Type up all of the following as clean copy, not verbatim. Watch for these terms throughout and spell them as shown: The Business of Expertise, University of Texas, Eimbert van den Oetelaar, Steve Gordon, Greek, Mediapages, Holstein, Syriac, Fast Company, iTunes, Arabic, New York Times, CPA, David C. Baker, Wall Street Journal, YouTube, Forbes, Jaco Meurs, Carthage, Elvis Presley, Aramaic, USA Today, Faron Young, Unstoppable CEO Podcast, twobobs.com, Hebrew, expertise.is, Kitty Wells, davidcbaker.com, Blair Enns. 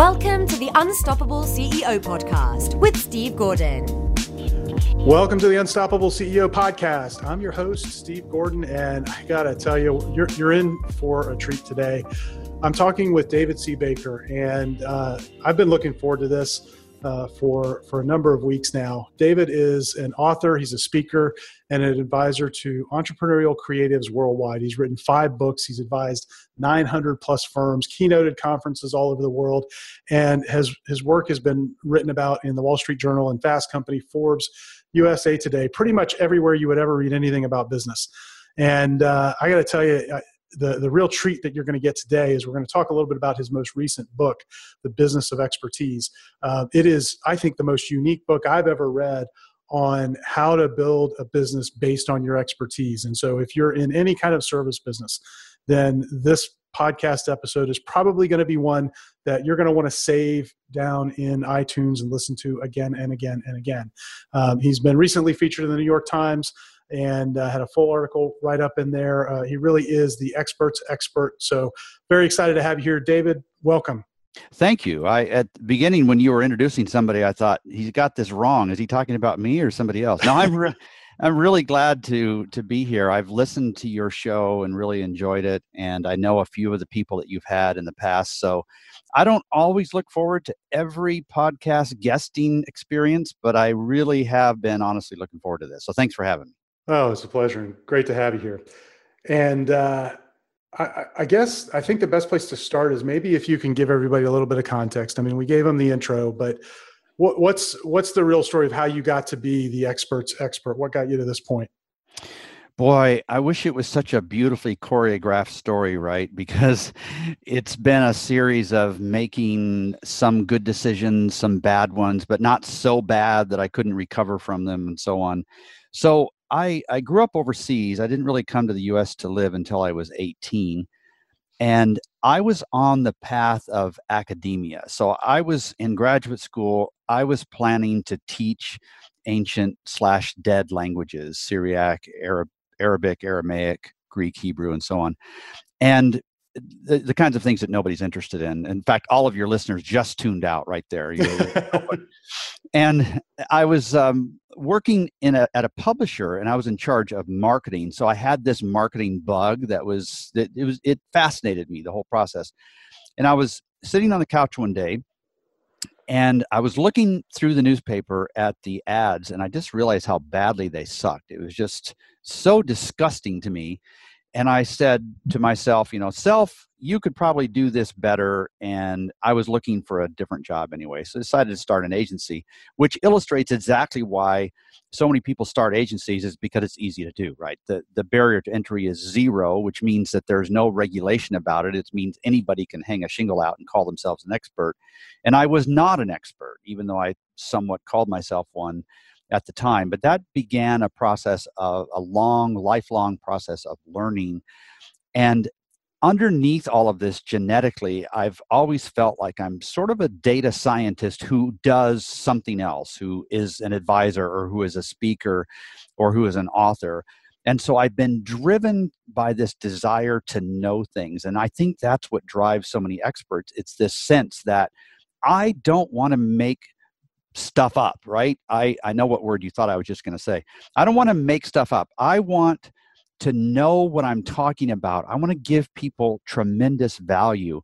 Welcome to the Unstoppable CEO Podcast with Steve Gordon. Welcome to the Unstoppable CEO Podcast. I'm your host, Steve Gordon, and I gotta tell you, you're in for a treat today. I'm talking with David C. Baker, and I've been looking forward to this for a number of weeks now. David is an author, he's a speaker, and an advisor to entrepreneurial creatives worldwide. He's written 5 books, he's advised 900 plus firms, keynoted conferences all over the world, and his work has been written about in the Wall Street Journal and Fast Company, Forbes, USA Today, pretty much everywhere you would ever read anything about business. And I got to tell you, the real treat that you're going to get today is we're going to talk a little bit about his most recent book, The Business of Expertise. It is, I think, the most unique book I've ever read on how to build a business based on your expertise. And so if you're in any kind of service business, then this podcast episode is probably going to be one that you're going to want to save down in iTunes and listen to again and again and again. He's been recently featured in the New York Times and had a full article right up in there. He really is the expert's expert. So very excited to have you here. David, welcome. Thank you. At the beginning, when you were introducing somebody, I thought, he's got this wrong. Is he talking about me or somebody else? No, I'm really glad to be here. I've listened to your show and really enjoyed it. And I know a few of the people that you've had in the past. So I don't always look forward to every podcast guesting experience, but I really have been honestly looking forward to this. So thanks for having me. Oh, it's a pleasure and great to have you here. And I think the best place to start is maybe if you can give everybody a little bit of context. I mean, we gave them the intro, but what's the real story of how you got to be the expert's expert? What got you to this point? Boy, I wish it was such a beautifully choreographed story, right? Because it's been a series of making some good decisions, some bad ones, but not so bad that I couldn't recover from them and so on. So I grew up overseas. I didn't really come to the U.S. to live until I was 18. And I was on the path of academia. So I was in graduate school. I was planning to teach ancient/dead languages, Syriac, Arabic, Aramaic, Greek, Hebrew, and so on. And the kinds of things that nobody's interested in. In fact, all of your listeners just tuned out right there. And I was working at a publisher, and I was in charge of marketing. So I had this marketing bug that fascinated me, the whole process. And I was sitting on the couch one day, and I was looking through the newspaper at the ads, and I just realized how badly they sucked. It was just so disgusting to me. And I said to myself, self, you could probably do this better. And I was looking for a different job anyway. So I decided to start an agency, which illustrates exactly why so many people start agencies is because it's easy to do, right? The barrier to entry is 0, which means that there's no regulation about it. It means anybody can hang a shingle out and call themselves an expert. And I was not an expert, even though I somewhat called myself one at the time, but that began a lifelong process of learning. And underneath all of this, genetically, I've always felt like I'm sort of a data scientist who does something else, who is an advisor or who is a speaker or who is an author. And so I've been driven by this desire to know things. And I think that's what drives so many experts. It's this sense that I don't want to make stuff up, right? I know what word you thought I was just going to say. I don't want to make stuff up. I want to know what I'm talking about. I want to give people tremendous value.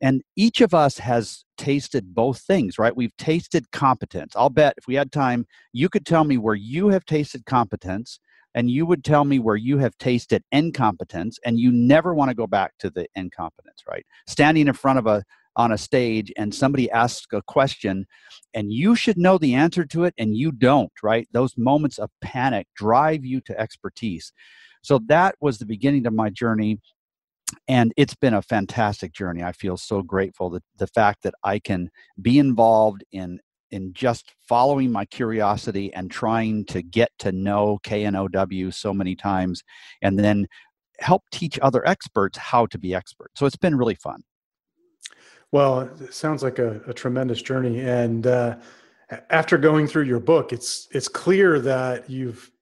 And each of us has tasted both things, right? We've tasted competence. I'll bet if we had time, you could tell me where you have tasted competence, and you would tell me where you have tasted incompetence, and you never want to go back to the incompetence, right? Standing in front of on a stage and somebody asks a question and you should know the answer to it and you don't, right? Those moments of panic drive you to expertise. So that was the beginning of my journey, and it's been a fantastic journey. I feel so grateful that the fact that I can be involved in just following my curiosity and trying to get to know KNOW so many times and then help teach other experts how to be experts. So it's been really fun. Well, it sounds like a tremendous journey. And after going through your book, it's clear that you've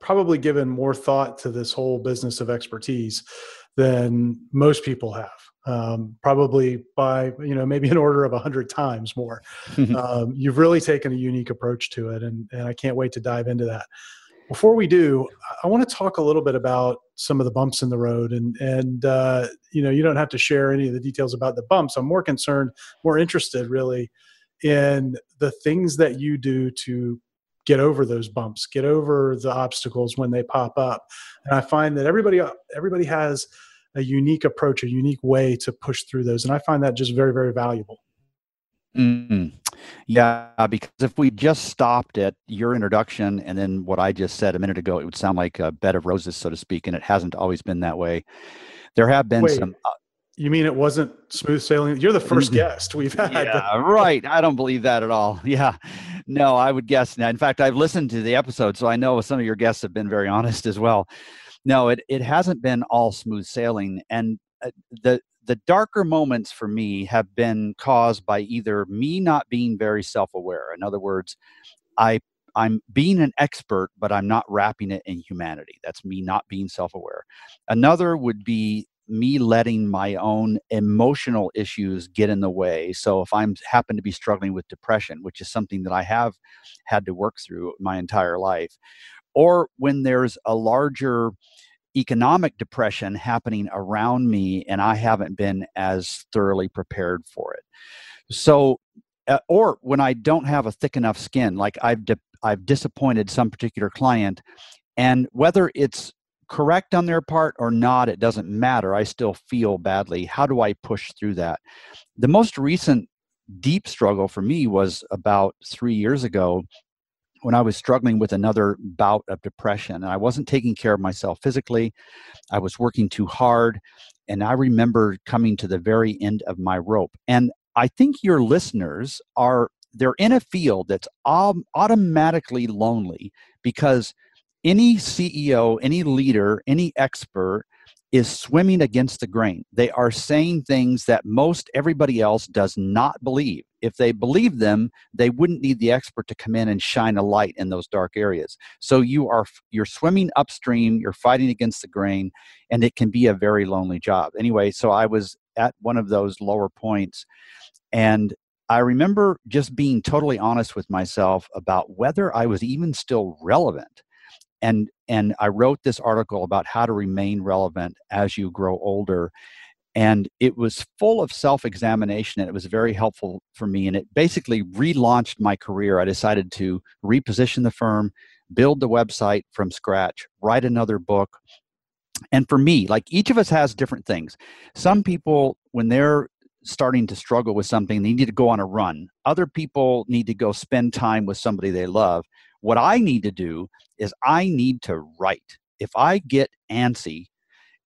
probably given more thought to this whole business of expertise than most people have. probably by, maybe an order of 100 times more. You've really taken a unique approach to it, and I can't wait to dive into that. Before we do, I want to talk a little bit about some of the bumps in the road, and you don't have to share any of the details about the bumps. I'm more interested really in the things that you do to get over those bumps, get over the obstacles when they pop up. And I find that everybody has a unique approach, a unique way to push through those, and I find that just very, very valuable. Mm-hmm. Yeah, because if we just stopped at your introduction and then what I just said a minute ago, it would sound like a bed of roses, so to speak, and it hasn't always been that way. There have been some... You mean it wasn't smooth sailing? You're the first guest we've had. Yeah, right. I don't believe that at all. Yeah. No, I would guess. Now, in fact, I've listened to the episode, so I know some of your guests have been very honest as well. No, it hasn't been all smooth sailing, and the darker moments for me have been caused by either me not being very self-aware. In other words, I'm being an expert, but I'm not wrapping it in humanity. That's me not being self-aware. Another would be me letting my own emotional issues get in the way. So if I'm happen to be struggling with depression, which is something that I have had to work through my entire life, or when there's a larger economic depression happening around me and I haven't been as thoroughly prepared for it. So, or when I don't have a thick enough skin, like I've disappointed some particular client, and whether it's correct on their part or not, it doesn't matter. I still feel badly. How do I push through that? The most recent deep struggle for me was about 3 years ago, when I was struggling with another bout of depression, and I wasn't taking care of myself physically. I was working too hard, and I remember coming to the very end of my rope. And I think your listeners they're in a field that's automatically lonely, because any CEO, any leader, any expert is swimming against the grain. They are saying things that most everybody else does not believe. If they believed them, they wouldn't need the expert to come in and shine a light in those dark areas. So you're swimming upstream, you're fighting against the grain, and it can be a very lonely job. Anyway, so I was at one of those lower points, and I remember just being totally honest with myself about whether I was even still relevant. And I wrote this article about how to remain relevant as you grow older. And it was full of self-examination, and it was very helpful for me. And it basically relaunched my career. I decided to reposition the firm, build the website from scratch, write another book. And for me, like, each of us has different things. Some people, when they're starting to struggle with something, they need to go on a run. Other people need to go spend time with somebody they love. What I need to do is I need to write. If I get antsy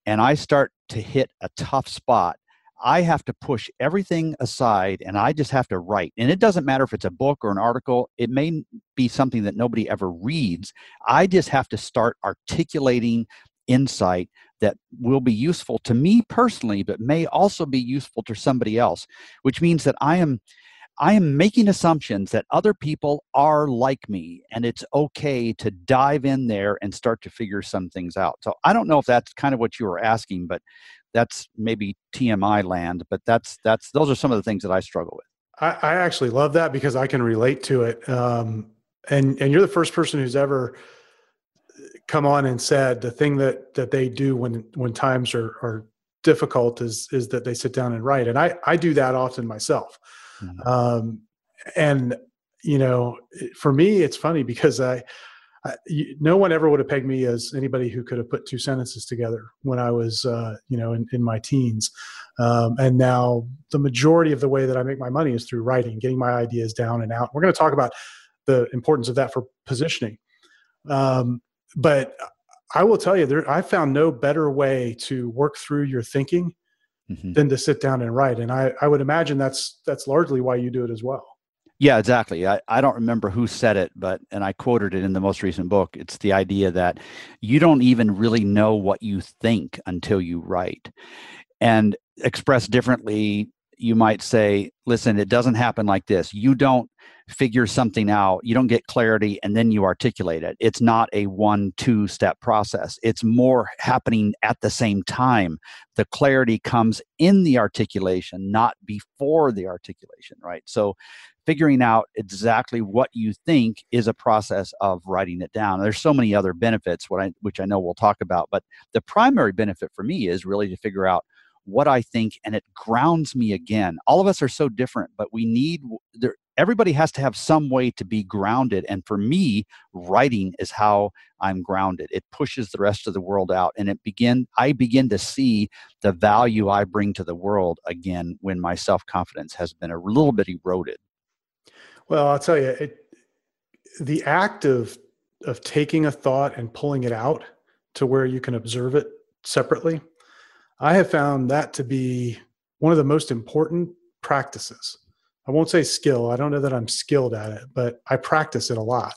and I start to hit a tough spot, I have to push everything aside and I just have to write. And it doesn't matter if it's a book or an article. It may be something that nobody ever reads. I just have to start articulating insight that will be useful to me personally, but may also be useful to somebody else, which means that I am making assumptions that other people are like me, and it's okay to dive in there and start to figure some things out. So I don't know if that's kind of what you were asking, but that's maybe TMI land, but those are some of the things that I struggle with. I actually love that because I can relate to it. And you're the first person who's ever come on and said the thing that they do when times are difficult is that they sit down and write. And I do that often myself. For me, it's funny because no one ever would have pegged me as anybody who could have put two sentences together when I was, in my teens. And now the majority of the way that I make my money is through writing, getting my ideas down and out. We're going to talk about the importance of that for positioning. But I will tell you I found no better way to work through your thinking than to sit down and write. And I would imagine that's largely why you do it as well. Yeah, exactly. I don't remember who said it, and I quoted it in the most recent book. It's the idea that you don't even really know what you think until you write. And expressed differently, you might say, listen, it doesn't happen like this. You don't figure something out. You don't get clarity and then you articulate it. It's not a 1-2 step process. It's more happening at the same time. The clarity comes in the articulation, not before the articulation, right? So figuring out exactly what you think is a process of writing it down. There's so many other benefits, which I know we'll talk about, but the primary benefit for me is really to figure out what I think, and it grounds me again. All of us are so different, but we need, everybody has to have some way to be grounded. And for me, writing is how I'm grounded. It pushes the rest of the world out, and I begin to see the value I bring to the world again when my self-confidence has been a little bit eroded. Well, I'll tell you, the act of taking a thought and pulling it out to where you can observe it separately, I have found that to be one of the most important practices. I won't say skill. I don't know that I'm skilled at it, but I practice it a lot.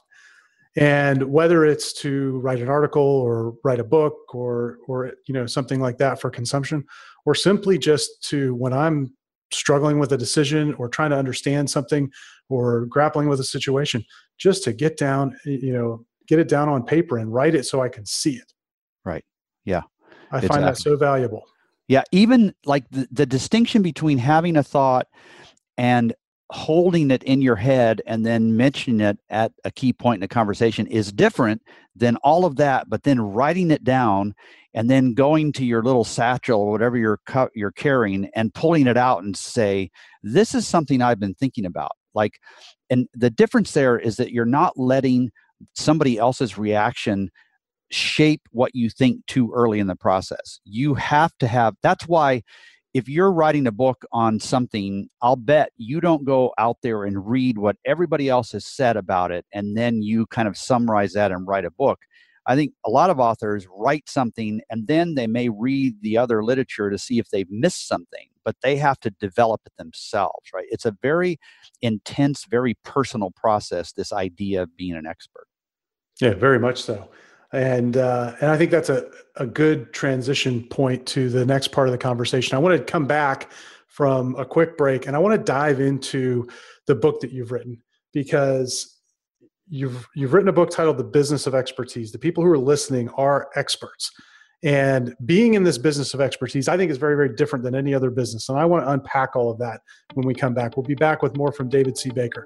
And whether it's to write an article or write a book or something like that for consumption, or simply just to when I'm struggling with a decision or trying to understand something or grappling with a situation, just to get down, get it down on paper and write it so I can see it. Right. Yeah. I find that so valuable. Yeah, even like the distinction between having a thought and holding it in your head and then mentioning it at a key point in a conversation is different than all of that, but then writing it down and then going to your little satchel or whatever you're carrying and pulling it out and say, this is something I've been thinking about. Like, and the difference there is that you're not letting somebody else's reaction shape what you think too early in the process. You have to have, that's why if you're writing a book on something, I'll bet you don't go out there and read what everybody else has said about it and then you kind of summarize that and write a book. I think a lot of authors write something and then they may read the other literature to see if they've missed something, but they have to develop it themselves, right? It's a very intense, very personal process, this idea of being an expert. Yeah, very much so. And I think that's a good transition point to the next part of the conversation. I want to come back from a quick break, and I want to dive into the book that you've written, because you've written a book titled The Business of Expertise. The people who are listening are experts. And being in this business of expertise, I think, is very, very different than any other business. And I want to unpack all of that when we come back. We'll be back with more from David C. Baker.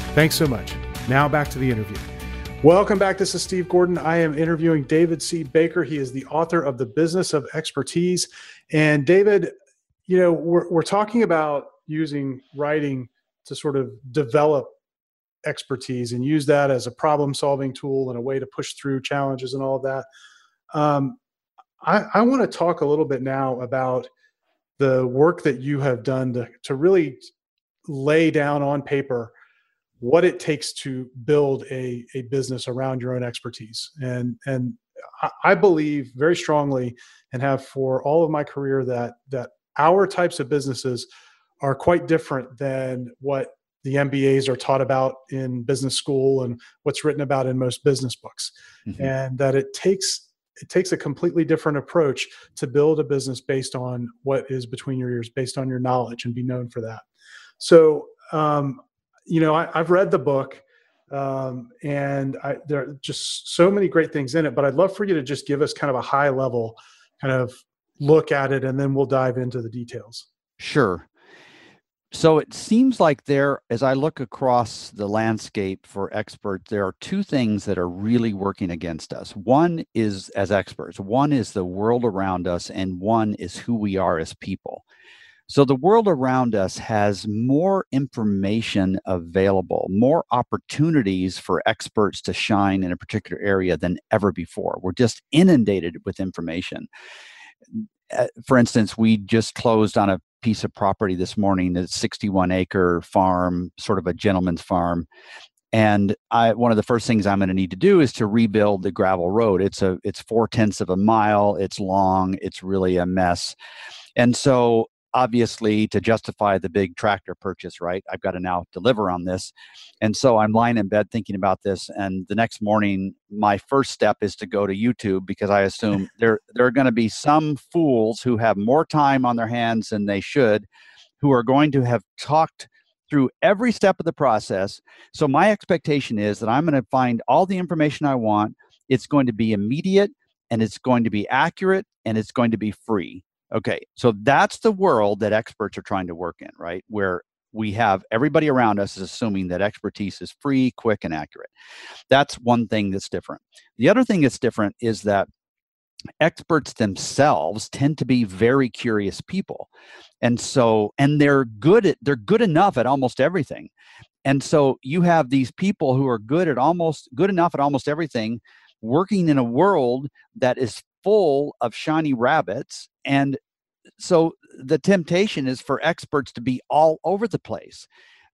Thanks so much. Now back to the interview. Welcome back. This is Steve Gordon. I am interviewing David C. Baker. He is the author of The Business of Expertise. And David, we're talking about using writing to sort of develop expertise and use that as a problem-solving tool and a way to push through challenges and all of that. I want to talk a little bit now about the work that you have done to really lay down on paper what it takes to build a business around your own expertise. And I believe very strongly, and have for all of my career, that our types of businesses are quite different than what the MBAs are taught about in business school and what's written about in most business books. Mm-hmm. And that it takes a completely different approach to build a business based on what is between your ears, based on your knowledge, and be known for that. So, I've read the book, and there are just so many great things in it, but I'd love for you to just give us kind of a high level kind of look at it, and then we'll dive into the details. Sure. So it seems like as I look across the landscape for experts, there are two things that are really working against us. One is, as experts, one is the world around us, and one is who we are as people. So the world around us has more information available, more opportunities for experts to shine in a particular area than ever before. We're just inundated with information. For instance, we just closed on a piece of property this morning, a 61-acre farm, sort of a gentleman's farm. And one of the first things I'm going to need to do is to rebuild the gravel road. It's 0.4 miles. It's long. It's really a mess. And so obviously to justify the big tractor purchase, right, I've got to now deliver on this. And so I'm lying in bed thinking about this. And the next morning, my first step is to go to YouTube, because I assume there are going to be some fools who have more time on their hands than they should, who are going to have talked through every step of the process. So my expectation is that I'm going to find all the information I want. It's going to be immediate, and it's going to be accurate, and it's going to be free. Okay, so that's the world that experts are trying to work in, right? Where we have everybody around us is assuming that expertise is free, quick, and accurate. That's one thing that's different. The other thing that's different is that experts themselves tend to be very curious people. And so, they're good enough at almost everything. And so you have these people who are good enough at almost everything, working in a world that is full of shiny rabbits. And so the temptation is for experts to be all over the place.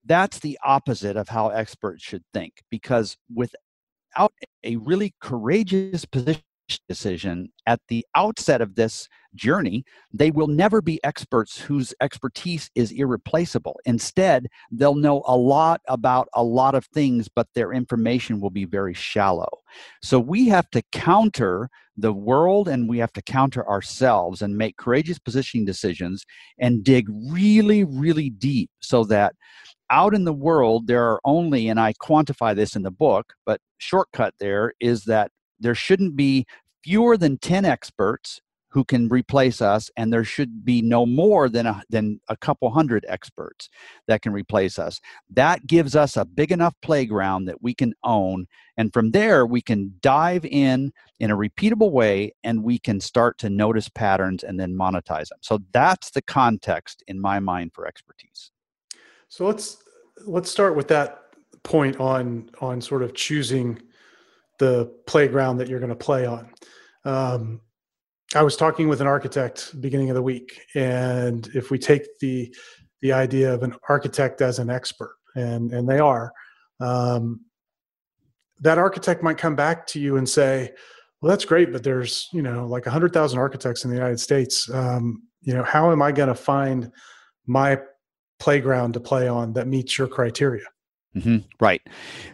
That's the opposite of how experts should think, because without a really courageous position decision at the outset of this journey, they will never be experts whose expertise is irreplaceable. Instead, they'll know a lot about a lot of things, but their information will be very shallow. So we have to counter the world, and we have to counter ourselves and make courageous positioning decisions and dig really, really deep, so that out in the world, there are only, and I quantify this in the book, but shortcut there is that there shouldn't be fewer than 10 experts who can replace us, and there should be no more than a couple hundred experts that can replace us. That gives us a big enough playground that we can own, and from there we can dive in a repeatable way, and we can start to notice patterns and then monetize them. So that's the context in my mind for expertise. So let's start with that point on sort of choosing the playground that you're going to play on. I was talking with an architect beginning of the week, and if we take the idea of an architect as an expert, and they are, that architect might come back to you and say, well, that's great, but there's, like 100,000 architects in the United States. How am I going to find my playground to play on that meets your criteria? Mm-hmm. Right.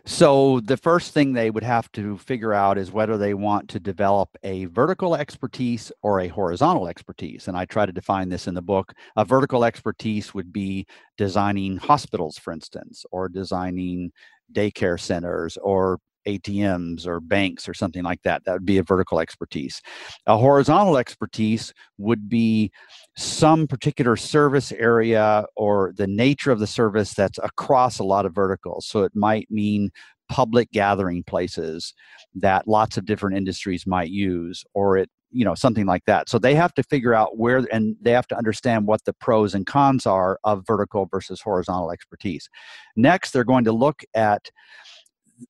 So the first thing they would have to figure out is whether they want to develop a vertical expertise or a horizontal expertise. And I try to define this in the book. A vertical expertise would be designing hospitals, for instance, or designing daycare centers or ATMs or banks or something like that. That would be a vertical expertise. A horizontal expertise would be some particular service area or the nature of the service that's across a lot of verticals. So it might mean public gathering places that lots of different industries might use, or something like that. So they have to figure out where, and they have to understand what the pros and cons are of vertical versus horizontal expertise. Next, they're going to look at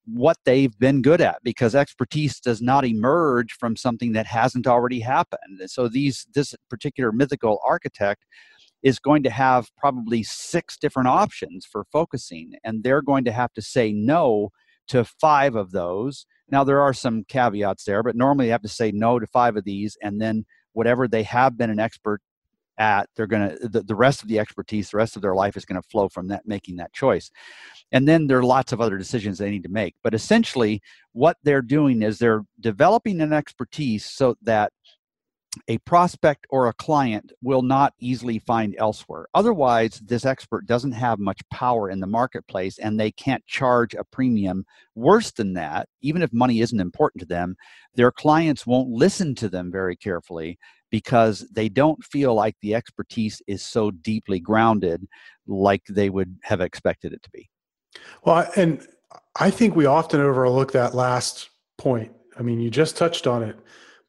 what they've been good at, because expertise does not emerge from something that hasn't already happened. So this particular mythical architect is going to have probably 6 different options for focusing, and they're going to have to say no to 5 of those. Now, there are some caveats there, but normally you have to say no to 5 of these, and then whatever they have been an expert at, the rest of the expertise, the rest of their life is going to flow from that, making that choice. And then there are lots of other decisions they need to make. But essentially, what they're doing is they're developing an expertise so that a prospect or a client will not easily find elsewhere. Otherwise, this expert doesn't have much power in the marketplace, and they can't charge a premium. Worse than that, even if money isn't important to them, their clients won't listen to them very carefully, because they don't feel like the expertise is so deeply grounded like they would have expected it to be. Well, and I think we often overlook that last point. I mean, you just touched on it,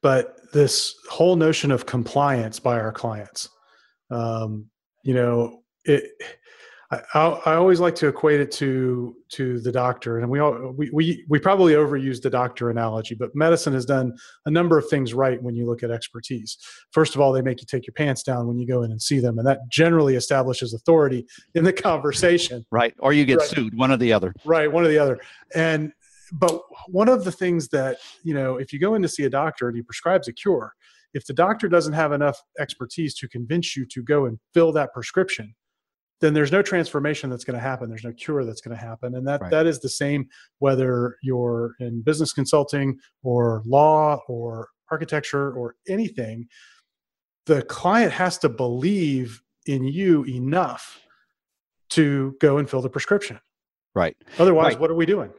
but this whole notion of compliance by our clients, I always like to equate it to the doctor, and we probably overuse the doctor analogy, but medicine has done a number of things right when you look at expertise. First of all, they make you take your pants down when you go in and see them, and that generally establishes authority in the conversation. Right, or you get sued, one or the other. Right, one or the other. But one of the things that, you know, if you go in to see a doctor and he prescribes a cure, if the doctor doesn't have enough expertise to convince you to go and fill that prescription, then there's no transformation that's going to happen. There's no cure that's going to happen. And that is the same whether you're in business consulting or law or architecture or anything. The client has to believe in you enough to go and fill the prescription. Right. Otherwise, what are we doing?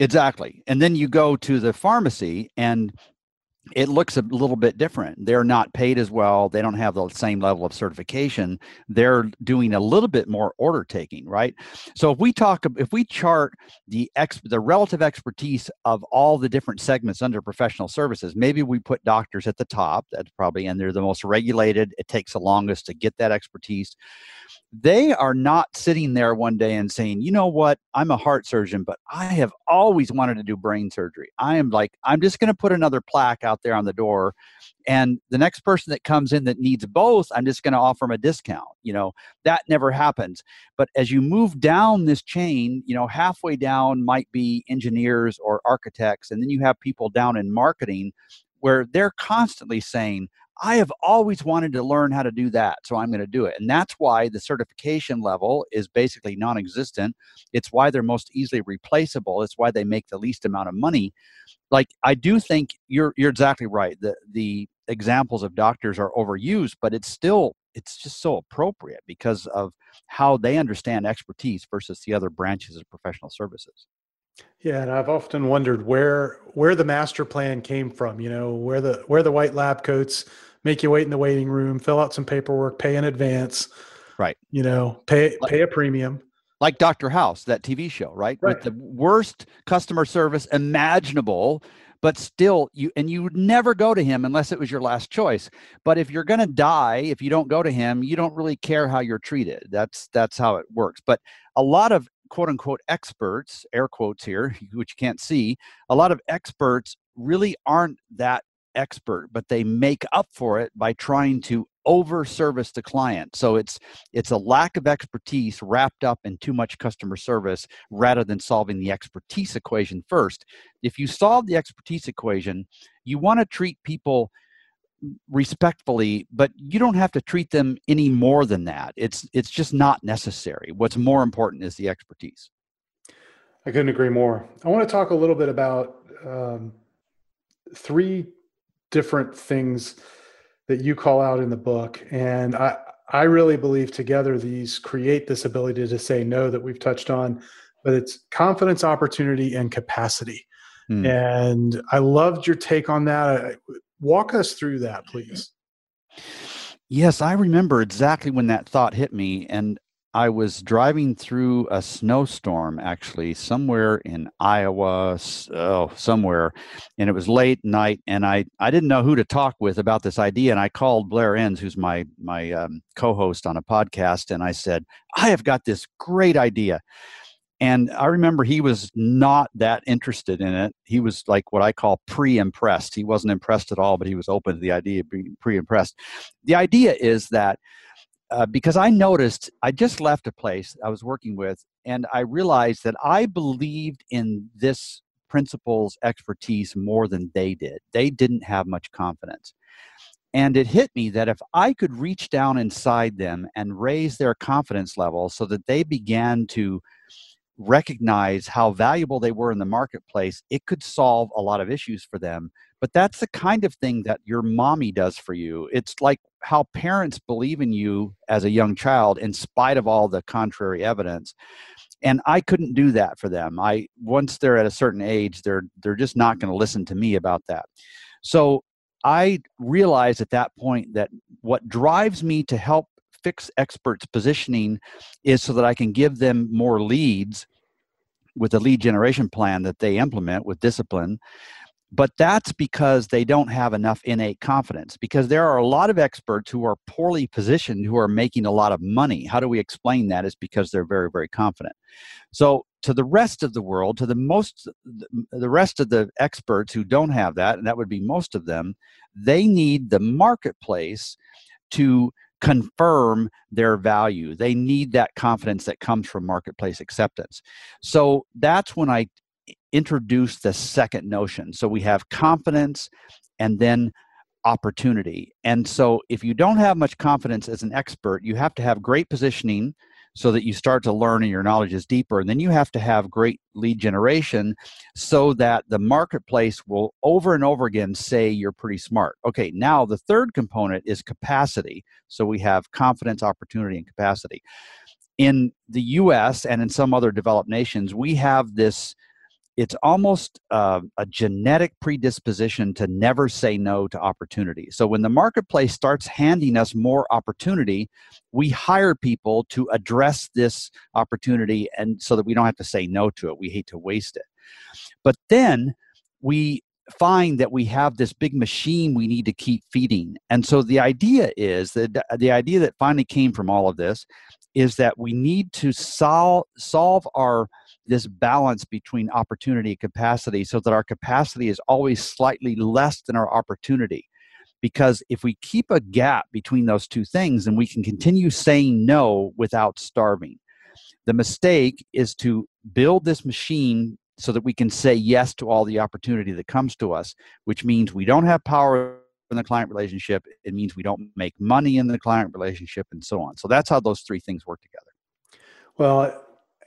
Exactly. And then you go to the pharmacy and it looks a little bit different. They're not paid as well. They don't have the same level of certification. They're doing a little bit more order taking, right? So if we chart the relative expertise of all the different segments under professional services, maybe we put doctors at the top. That's probably, and they're the most regulated. It takes the longest to get that expertise. They are not sitting there one day and saying, you know what, I'm a heart surgeon, but I have always wanted to do brain surgery. I'm just going to put another plaque out there on the door, and the next person that comes in that needs both, I'm just going to offer them a discount. You know, that never happens. But as you move down this chain, you know, halfway down might be engineers or architects, and then you have people down in marketing where they're constantly saying, I have always wanted to learn how to do that, so I'm going to do it. And that's why the certification level is basically non-existent. It's why they're most easily replaceable. It's why they make the least amount of money. Like, I do think you're exactly right. The examples of doctors are overused, but it's just so appropriate because of how they understand expertise versus the other branches of professional services. Yeah, and I've often wondered where the master plan came from, you know, where the white lab coats make you wait in the waiting room, fill out some paperwork, pay in advance. Right. You know, pay a premium. Like Dr. House, that TV show, right? With the worst customer service imaginable, but still you would never go to him unless it was your last choice. But if you're going to die, if you don't go to him, you don't really care how you're treated. That's how it works. But a lot of quote unquote experts, air quotes here, which you can't see, a lot of experts really aren't that expert, but they make up for it by trying to over-service the client. So it's a lack of expertise wrapped up in too much customer service rather than solving the expertise equation first. If you solve the expertise equation, you want to treat people respectfully, but you don't have to treat them any more than that. It's just not necessary. What's more important is the expertise. I couldn't agree more. I want to talk a little bit about three different things that you call out in the book. And I really believe together these create this ability to say no that we've touched on, but it's confidence, opportunity, and capacity. And I loved your take on that. Walk us through that, please. Yes, I remember exactly when that thought hit me, and I was driving through a snowstorm, actually, somewhere in Iowa, and it was late night, and I didn't know who to talk with about this idea, and I called Blair Enns, who's my co-host on a podcast, and I said, I have got this great idea. And I remember he was not that interested in it. He was like what I call pre-impressed. He wasn't impressed at all, but he was open to the idea of being pre-impressed. The idea is that because I noticed I just left a place I was working with, and I realized that I believed in this principal's expertise more than they did. They didn't have much confidence. And it hit me that if I could reach down inside them and raise their confidence level so that they began to recognize how valuable they were in the marketplace, it could solve a lot of issues for them. But that's the kind of thing that your mommy does for you. It's like how parents believe in you as a young child in spite of all the contrary evidence. And I couldn't do that for them. Once they're at a certain age, they're just not going to listen to me about that. So I realized at that point that what drives me to help fix experts' positioning is so that I can give them more leads with a lead generation plan that they implement with discipline, But that's because they don't have enough innate confidence, because there are a lot of experts who are poorly positioned, who are making a lot of money. How do we explain that? It's because they're very, very confident. So to the rest of the world, to the rest of the experts who don't have that, and that would be most of them, they need the marketplace to confirm their value. They need that confidence that comes from marketplace acceptance. So that's when I introduce the second notion. So we have confidence and then opportunity. And so if you don't have much confidence as an expert, you have to have great positioning so that you start to learn and your knowledge is deeper. And then you have to have great lead generation so that the marketplace will over and over again say you're pretty smart. Okay, now the third component is capacity. So we have confidence, opportunity, and capacity. In the US and in some other developed nations, we have this, it's almost a genetic predisposition to never say no to opportunity. So when the marketplace starts handing us more opportunity, we hire people to address this opportunity, and so that we don't have to say no to it. We hate to waste it. But then we find that we have this big machine we need to keep feeding. And so the idea is that the idea that finally came from all of this is that we need to solve this balance between opportunity and capacity, so that our capacity is always slightly less than our opportunity. Because if we keep a gap between those two things, then we can continue saying no without starving. The mistake is to build this machine so that we can say yes to all the opportunity that comes to us, which means we don't have power in the client relationship. It means we don't make money in the client relationship, and so on. So that's how those three things work together. Well,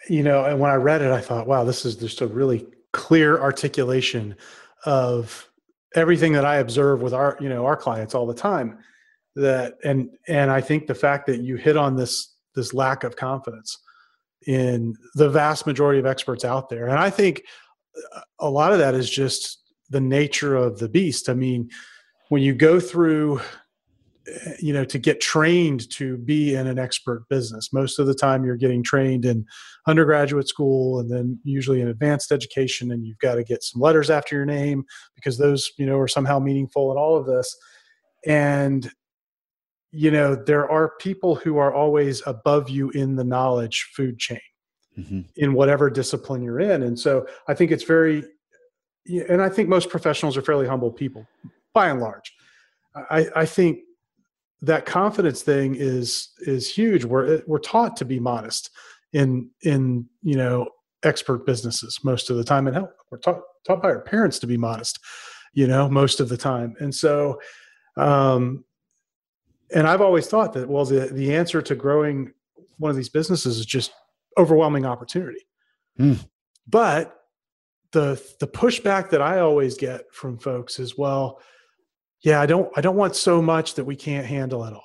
you know, and when I read it, I thought, wow, this is just a really clear articulation of everything that I observe with our, you know, our clients all the time. That, and I think the fact that you hit on this lack of confidence in the vast majority of experts out there. And I think a lot of that is just the nature of the beast. I mean, when you go through, you know, to get trained to be in an expert business, most of the time you're getting trained in undergraduate school and then usually in advanced education, and you've got to get some letters after your name because those, you know, are somehow meaningful in all of this. And, you know, there are people who are always above you in the knowledge food chain, mm-hmm. in whatever discipline you're in. And so I think it's very, and I think most professionals are fairly humble people by and large. I think that confidence thing is huge. We're taught to be modest in, you know, expert businesses most of the time, and help. We're taught by our parents to be modest, you know, most of the time. And so, and I've always thought that, well, the answer to growing one of these businesses is just overwhelming opportunity. Mm. But the pushback that I always get from folks is, well, yeah, I don't want so much that we can't handle it all.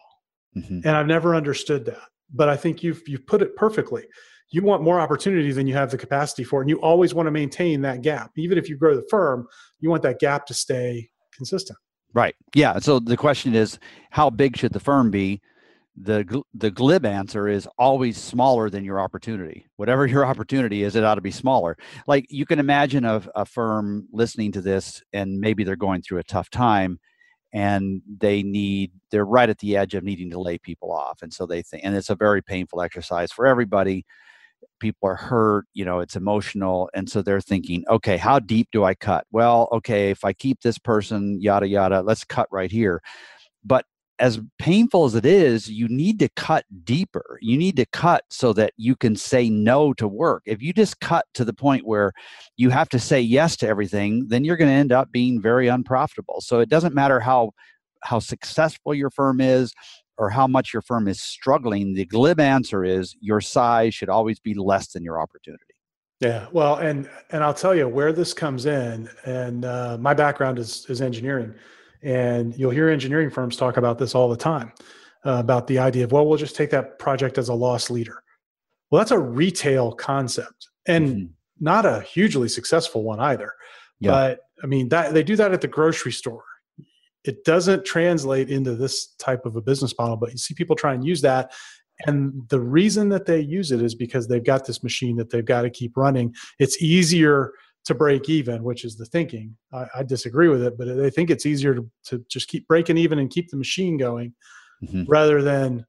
Mm-hmm. And I've never understood that. But I think you've put it perfectly. You want more opportunity than you have the capacity for, and you always want to maintain that gap. Even if you grow the firm, you want that gap to stay consistent. Right. Yeah. So the question is, how big should the firm be? The glib answer is always smaller than your opportunity. Whatever your opportunity is, it ought to be smaller. Like, you can imagine a firm listening to this, and maybe they're going through a tough time, and they're right at the edge of needing to lay people off. And so they think, and it's a very painful exercise for everybody. People are hurt, you know, it's emotional. And so they're thinking, okay, how deep do I cut? Well, okay, if I keep this person, yada, yada, let's cut right here. But as painful as it is, you need to cut deeper. You need to cut so that you can say no to work. If you just cut to the point where you have to say yes to everything, then you're going to end up being very unprofitable. So it doesn't matter how successful your firm is or how much your firm is struggling. The glib answer is your size should always be less than your opportunity. Yeah. Well, and I'll tell you where this comes in. And my background is engineering. And you'll hear engineering firms talk about this all the time, about the idea of, well, we'll just take that project as a loss leader. Well, that's a retail concept, and mm-hmm. not a hugely successful one either. Yeah. But I mean, they do that at the grocery store. It doesn't translate into this type of a business model, but you see people try and use that. And the reason that they use it is because they've got this machine that they've got to keep running. It's easier to break even, which is the thinking. I disagree with it, but they think it's easier to just keep breaking even and keep the machine going rather than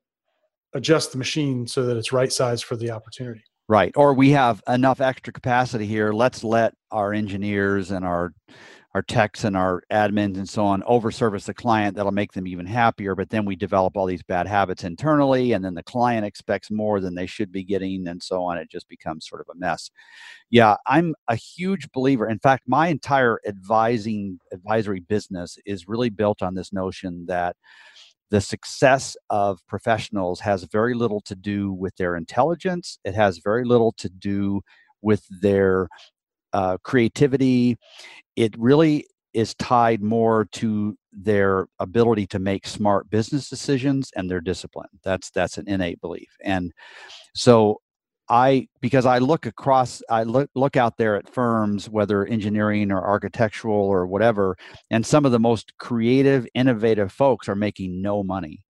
adjust the machine so that it's right size for the opportunity. Right. Or we have enough extra capacity here. Let's let our engineers and our techs and our admins and so on over-service the client. That'll make them even happier. But then we develop all these bad habits internally, and then the client expects more than they should be getting and so on. It just becomes sort of a mess. Yeah, I'm a huge believer. In fact, my entire advisory business is really built on this notion that the success of professionals has very little to do with their intelligence. It has very little to do with their creativity. It really is tied more to their ability to make smart business decisions and their discipline. That's an innate belief. And so I look out there at firms, whether engineering or architectural or whatever, and some of the most creative, innovative folks are making no money.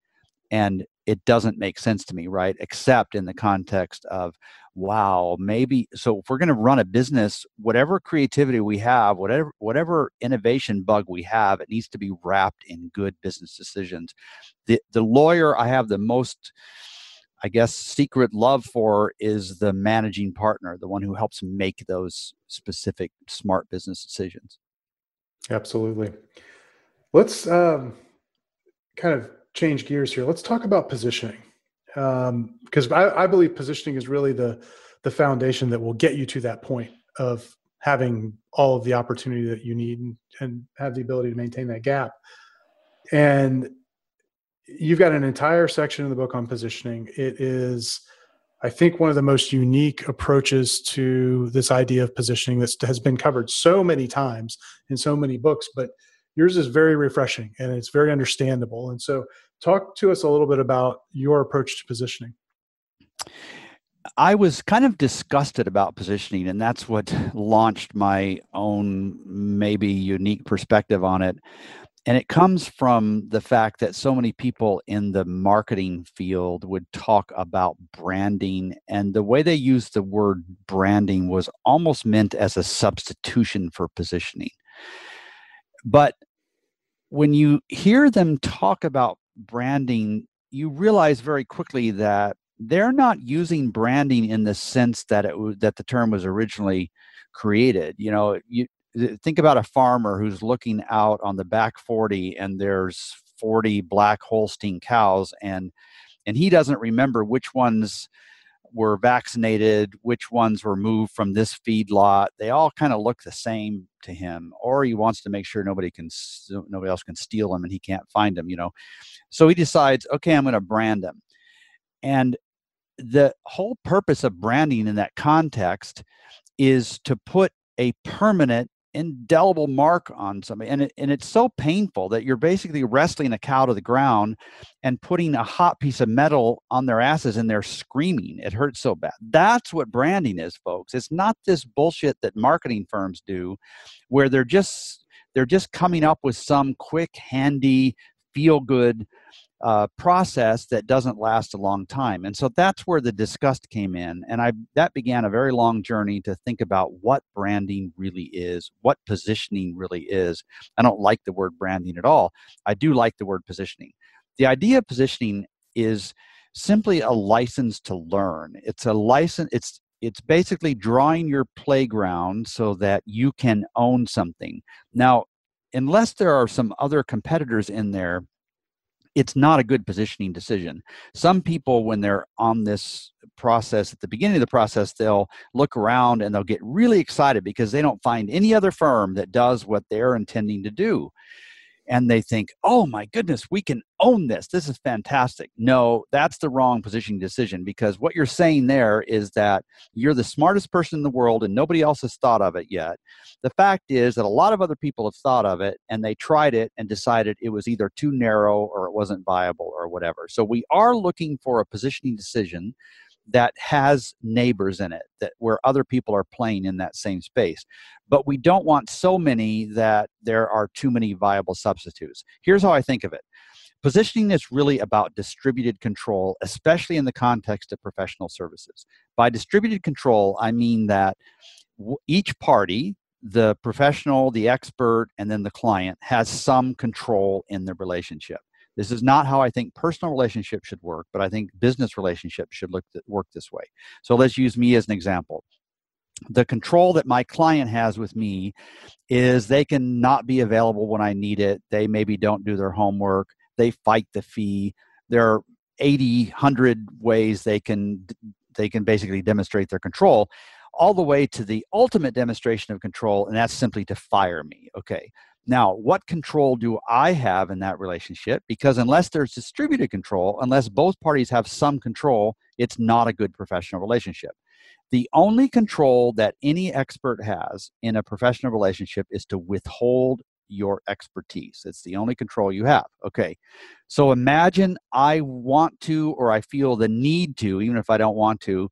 And it doesn't make sense to me, right? Except in the context of, wow, maybe, so if we're going to run a business, whatever creativity we have, whatever innovation bug we have, it needs to be wrapped in good business decisions. The lawyer I have the most, I guess, secret love for is the managing partner, the one who helps make those specific smart business decisions. Absolutely. Let's kind of change gears here. Let's talk about positioning, because I believe positioning is really the foundation that will get you to that point of having all of the opportunity that you need and have the ability to maintain that gap. And you've got an entire section in the book on positioning. It is, I think, one of the most unique approaches to this idea of positioning that has been covered so many times in so many books, but yours is very refreshing and it's very understandable. And so talk to us a little bit about your approach to positioning. I was kind of disgusted about positioning, and that's what launched my own maybe unique perspective on it. And it comes from the fact that so many people in the marketing field would talk about branding, and the way they used the word branding was almost meant as a substitution for positioning. But when you hear them talk about branding, you realize very quickly that they're not using branding in the sense that that the term was originally created. You know, think about a farmer who's looking out on the back 40 and there's 40 black Holstein cows, and he doesn't remember which ones were vaccinated, which ones were moved from this feed lot. They all kind of look the same to him, or he wants to make sure nobody else can steal them and he can't find them, you know. So he decides, okay, I'm going to brand them. And the whole purpose of branding in that context is to put a permanent indelible mark on somebody. And it's so painful that you're basically wrestling a cow to the ground and putting a hot piece of metal on their asses, and they're screaming. It hurts so bad. That's what branding is, folks. It's not this bullshit that marketing firms do where they're just coming up with some quick, handy, feel-good process that doesn't last a long time. And so that's where the disgust came in. And that began a very long journey to think about what branding really is, what positioning really is. I don't like the word branding at all. I do like the word positioning. The idea of positioning is simply a license to learn. It's a license. It's basically drawing your playground so that you can own something. Now, unless there are some other competitors in there, it's not a good positioning decision. Some people, when they're on this process, at the beginning of the process, they'll look around and they'll get really excited because they don't find any other firm that does what they're intending to do. And they think, oh my goodness, we can own this. This is fantastic. No, that's the wrong positioning decision, because what you're saying there is that you're the smartest person in the world and nobody else has thought of it yet. The fact is that a lot of other people have thought of it and they tried it and decided it was either too narrow or it wasn't viable or whatever. So we are looking for a positioning decision that has neighbors in it, that where other people are playing in that same space. But we don't want so many that there are too many viable substitutes. Here's how I think of it. Positioning is really about distributed control, especially in the context of professional services. By distributed control, I mean that each party, the professional, the expert, and then the client has some control in the relationship. This is not how I think personal relationships should work, but I think business relationships should work this way. So let's use me as an example. The control that my client has with me is they can not be available when I need it. They maybe don't do their homework. They fight the fee. There are 80, 100 ways they can basically demonstrate their control, all the way to the ultimate demonstration of control, and that's simply to fire me. Okay, now what control do I have in that relationship? Because unless there's distributed control, unless both parties have some control, it's not a good professional relationship. The only control that any expert has in a professional relationship is to withhold your expertise. It's the only control you have. Okay, so imagine I want to, or I feel the need to, even if I don't want to,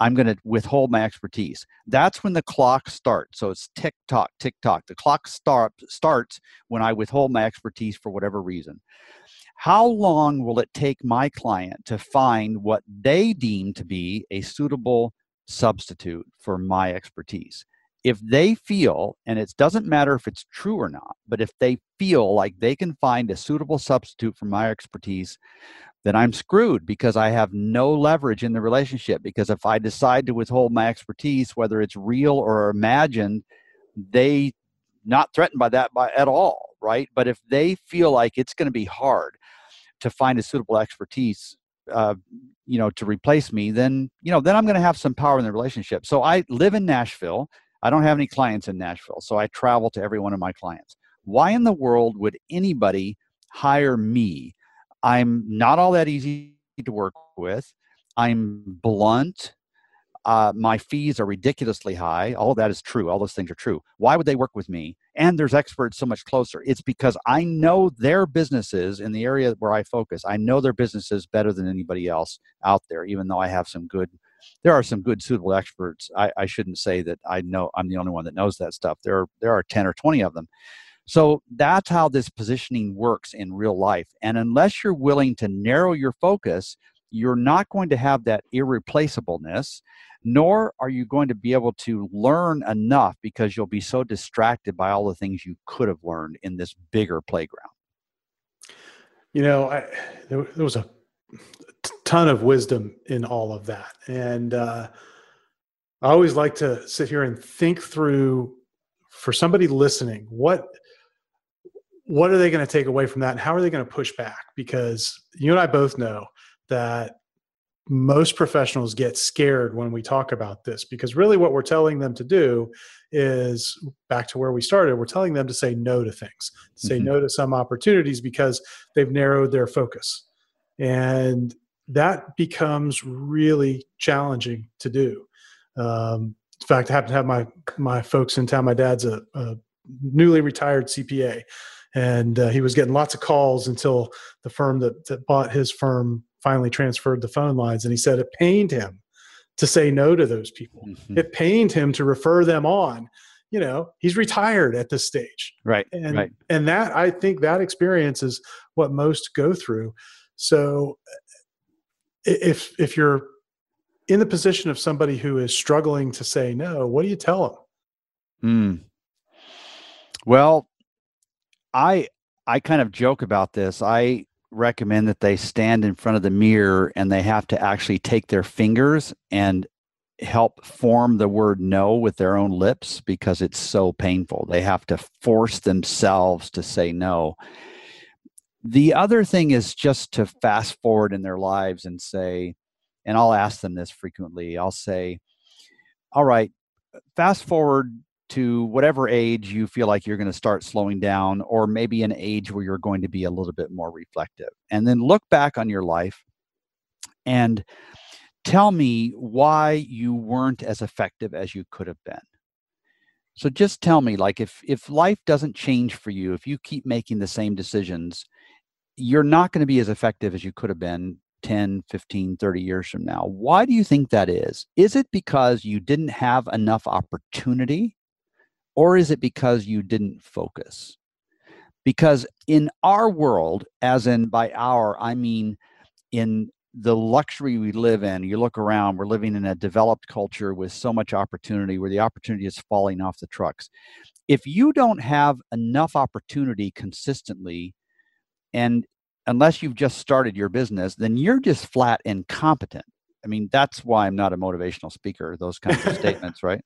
I'm going to withhold my expertise. That's when the clock starts. So it's tick-tock, tick-tock. The clock starts when I withhold my expertise for whatever reason. How long will it take my client to find what they deem to be a suitable substitute for my expertise? If they feel, and it doesn't matter if it's true or not, but if they feel like they can find a suitable substitute for my expertise, then I'm screwed, because I have no leverage in the relationship. Because if I decide to withhold my expertise, whether it's real or imagined, they're not threatened by that at all, right? But if they feel like it's going to be hard to find a suitable expertise, to replace me, then I'm going to have some power in the relationship. So I live in Nashville. I don't have any clients in Nashville, so I travel to every one of my clients. Why in the world would anybody hire me? I'm not all that easy to work with. I'm blunt. My fees are ridiculously high. All of that is true. All those things are true. Why would they work with me? And there's experts so much closer. It's because I know their businesses in the area where I focus. I know their businesses better than anybody else out there, even though I have some good. There are some good suitable experts. I shouldn't say that I know I'm the only one that knows that stuff. There are 10 or 20 of them. So that's how this positioning works in real life. And unless you're willing to narrow your focus, you're not going to have that irreplaceableness, nor are you going to be able to learn enough, because you'll be so distracted by all the things you could have learned in this bigger playground. There was a ton of wisdom in all of that. And I always like to sit here and think through, for somebody listening, what are they going to take away from that? And how are they going to push back? Because you and I both know that most professionals get scared when we talk about this, because really what we're telling them to do is, back to where we started, we're telling them to say no to things, to say no to some opportunities, because they've narrowed their focus. And that becomes really challenging to do. In fact, I happen to have my folks in town. My dad's a newly retired CPA, and he was getting lots of calls until the firm that bought his firm finally transferred the phone lines. And he said it pained him to say no to those people. Mm-hmm. It pained him to refer them on. He's retired at this stage. Right. And that, I think that experience is what most go through. So if you're in the position of somebody who is struggling to say no, what do you tell them? Well, I kind of joke about this. I recommend that they stand in front of the mirror, and they have to actually take their fingers and help form the word no with their own lips, because it's so painful. They have to force themselves to say no. The other thing is just to fast forward in their lives and say, and I'll ask them this frequently, I'll say, all right, fast forward to whatever age you feel like you're going to start slowing down, or maybe an age where you're going to be a little bit more reflective. And then look back on your life and tell me why you weren't as effective as you could have been. So just tell me, like, if life doesn't change for you, if you keep making the same decisions, you're not going to be as effective as you could have been 10, 15, 30 years from now. Why do you think that is? Is it because you didn't have enough opportunity, or is it because you didn't focus? Because in our world, as in by our, I mean in the luxury we live in, you look around, we're living in a developed culture with so much opportunity where the opportunity is falling off the trucks. If you don't have enough opportunity consistently, and unless you've just started your business, then you're just flat incompetent. I mean, that's why I'm not a motivational speaker, those kinds of statements, right?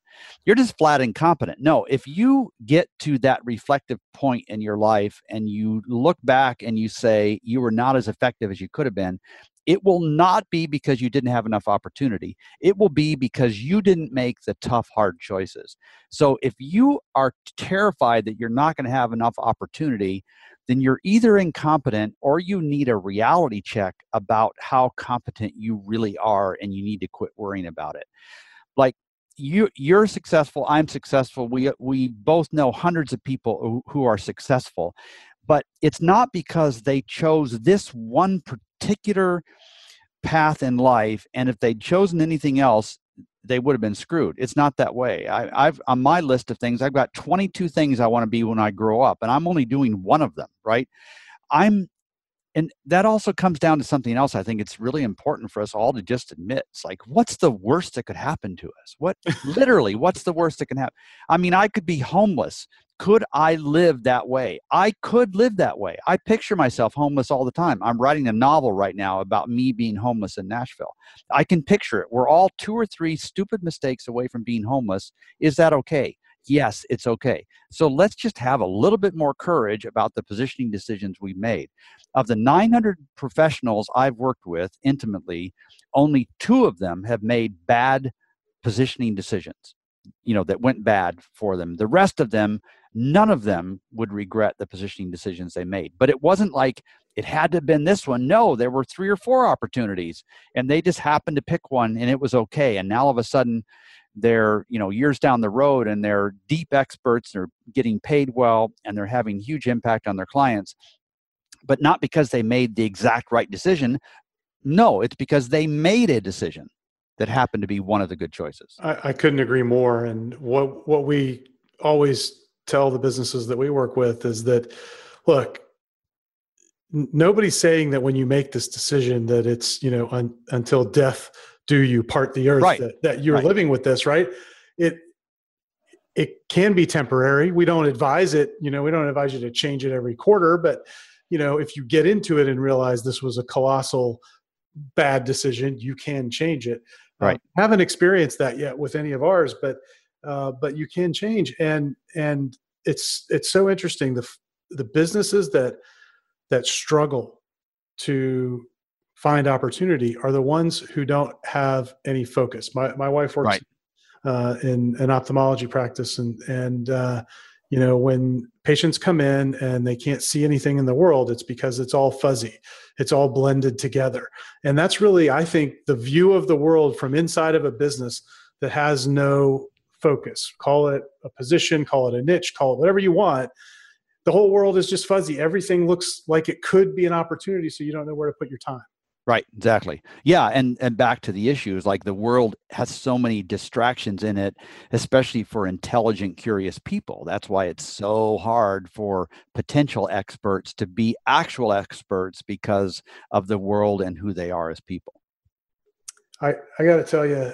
You're just flat incompetent. No, if you get to that reflective point in your life and you look back and you say you were not as effective as you could have been, it will not be because you didn't have enough opportunity. It will be because you didn't make the tough, hard choices. So if you are terrified that you're not going to have enough opportunity, then you're either incompetent or you need a reality check about how competent you really are, and you need to quit worrying about it. Like you're successful, I'm successful. We both know hundreds of people who are successful, but it's not because they chose this one particular path in life, and if they'd chosen anything else, they would have been screwed. It's not that way. I've on my list of things, I've got 22 things I want to be when I grow up, and I'm only doing one of them, right? And that also comes down to something else. I think it's really important for us all to just admit. It's like, what's the worst that could happen to us? What literally, what's the worst that can happen? I mean, I could be homeless. Could I live that way? I could live that way. I picture myself homeless all the time. I'm writing a novel right now about me being homeless in Nashville. I can picture it. We're all 2 or 3 stupid mistakes away from being homeless. Is that okay? Yes, it's okay. So let's just have a little bit more courage about the positioning decisions we made. Of the 900 professionals I've worked with intimately, only 2 of them have made bad positioning decisions, you know, that went bad for them. The rest of them, none of them would regret the positioning decisions they made. But it wasn't like it had to have been this one. No, there were 3 or 4 opportunities, and they just happened to pick one, and it was okay. And now all of a sudden, they're, you know, years down the road, and they're deep experts, they're getting paid well, and they're having huge impact on their clients, but not because they made the exact right decision. No, it's because they made a decision that happened to be one of the good choices. I couldn't agree more. And what we always tell the businesses that we work with is that, look, nobody's saying that when you make this decision that it's, you know, until death do you part the earth, right, that you're right, living with this, right? It can be temporary. We don't advise it, you know, we don't advise you to change it every quarter, but, you know, if you get into it and realize this was a colossal bad decision, you can change it. Right. Haven't experienced that yet with any of ours, but you can change. And it's so interesting. The businesses that struggle to find opportunity are the ones who don't have any focus. My wife works right, in an ophthalmology practice, and you know, when patients come in and they can't see anything in the world, it's because it's all fuzzy, it's all blended together, and that's really, I think, the view of the world from inside of a business that has no focus. Call it a position, call it a niche, call it whatever you want. The whole world is just fuzzy. Everything looks like it could be an opportunity, so you don't know where to put your time. Right, exactly. Yeah, and back to the issues, like the world has so many distractions in it, especially for intelligent, curious people. That's why it's so hard for potential experts to be actual experts because of the world and who they are as people. I got to tell you,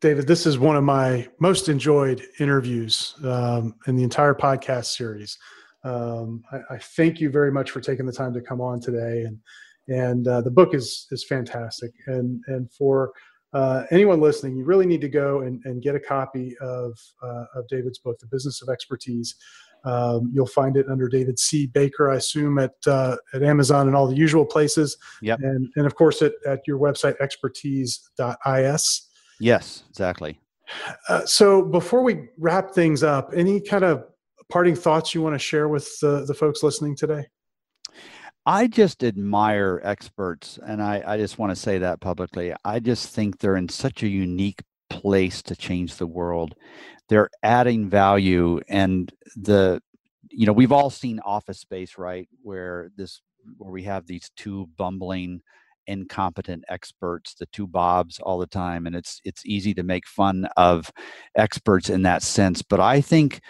David, this is one of my most enjoyed interviews in the entire podcast series. I thank you very much for taking the time to come on today, and the book is fantastic. And for anyone listening, you really need to go and get a copy of David's book, The Business of Expertise. You'll find it under David C. Baker, I assume, at Amazon and all the usual places. Yep. And of course at your website, expertise.is. Yes, exactly. So before we wrap things up, any kind of parting thoughts you want to share with the folks listening today? I just admire experts, and I just want to say that publicly. I just think they're in such a unique place to change the world. They're adding value, and you know, we've all seen Office Space, right? Where we have these 2 bumbling incompetent experts, the two Bobs, all the time. And it's easy to make fun of experts in that sense. But I think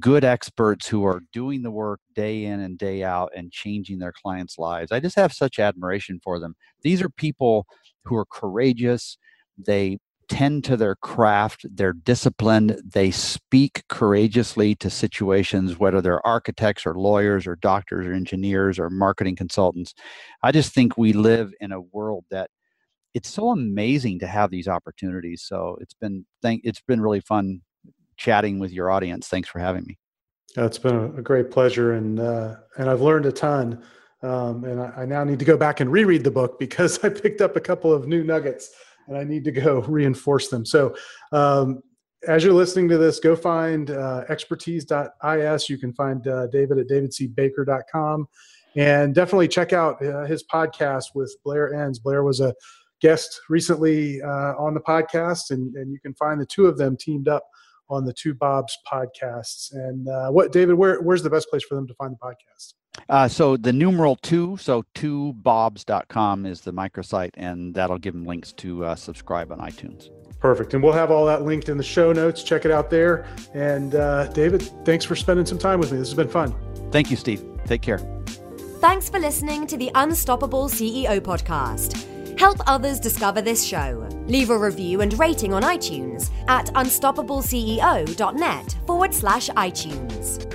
good experts who are doing the work day in and day out and changing their clients' lives, I just have such admiration for them. These are people who are courageous. They tend to their craft, they're disciplined, they speak courageously to situations, whether they're architects or lawyers or doctors or engineers or marketing consultants. I just think we live in a world that it's so amazing to have these opportunities. So it's been really fun chatting with your audience. Thanks for having me. It's been a great pleasure, and I've learned a ton. And I now need to go back and reread the book because I picked up a couple of new nuggets and I need to go reinforce them. So as you're listening to this, go find expertise.is. You can find David at davidcbaker.com, and definitely check out his podcast with Blair Enns. Blair was a guest recently on the podcast, and you can find the two of them teamed up on the Two Bobs podcasts. And David, where's the best place for them to find the podcast? So the numeral 2, so twobobs.com is the microsite, and that'll give them links to subscribe on iTunes. Perfect. And we'll have all that linked in the show notes. Check it out there. And David, thanks for spending some time with me. This has been fun. Thank you, Steve. Take care. Thanks for listening to the Unstoppable CEO podcast. Help others discover this show. Leave a review and rating on iTunes at unstoppableceo.net/iTunes.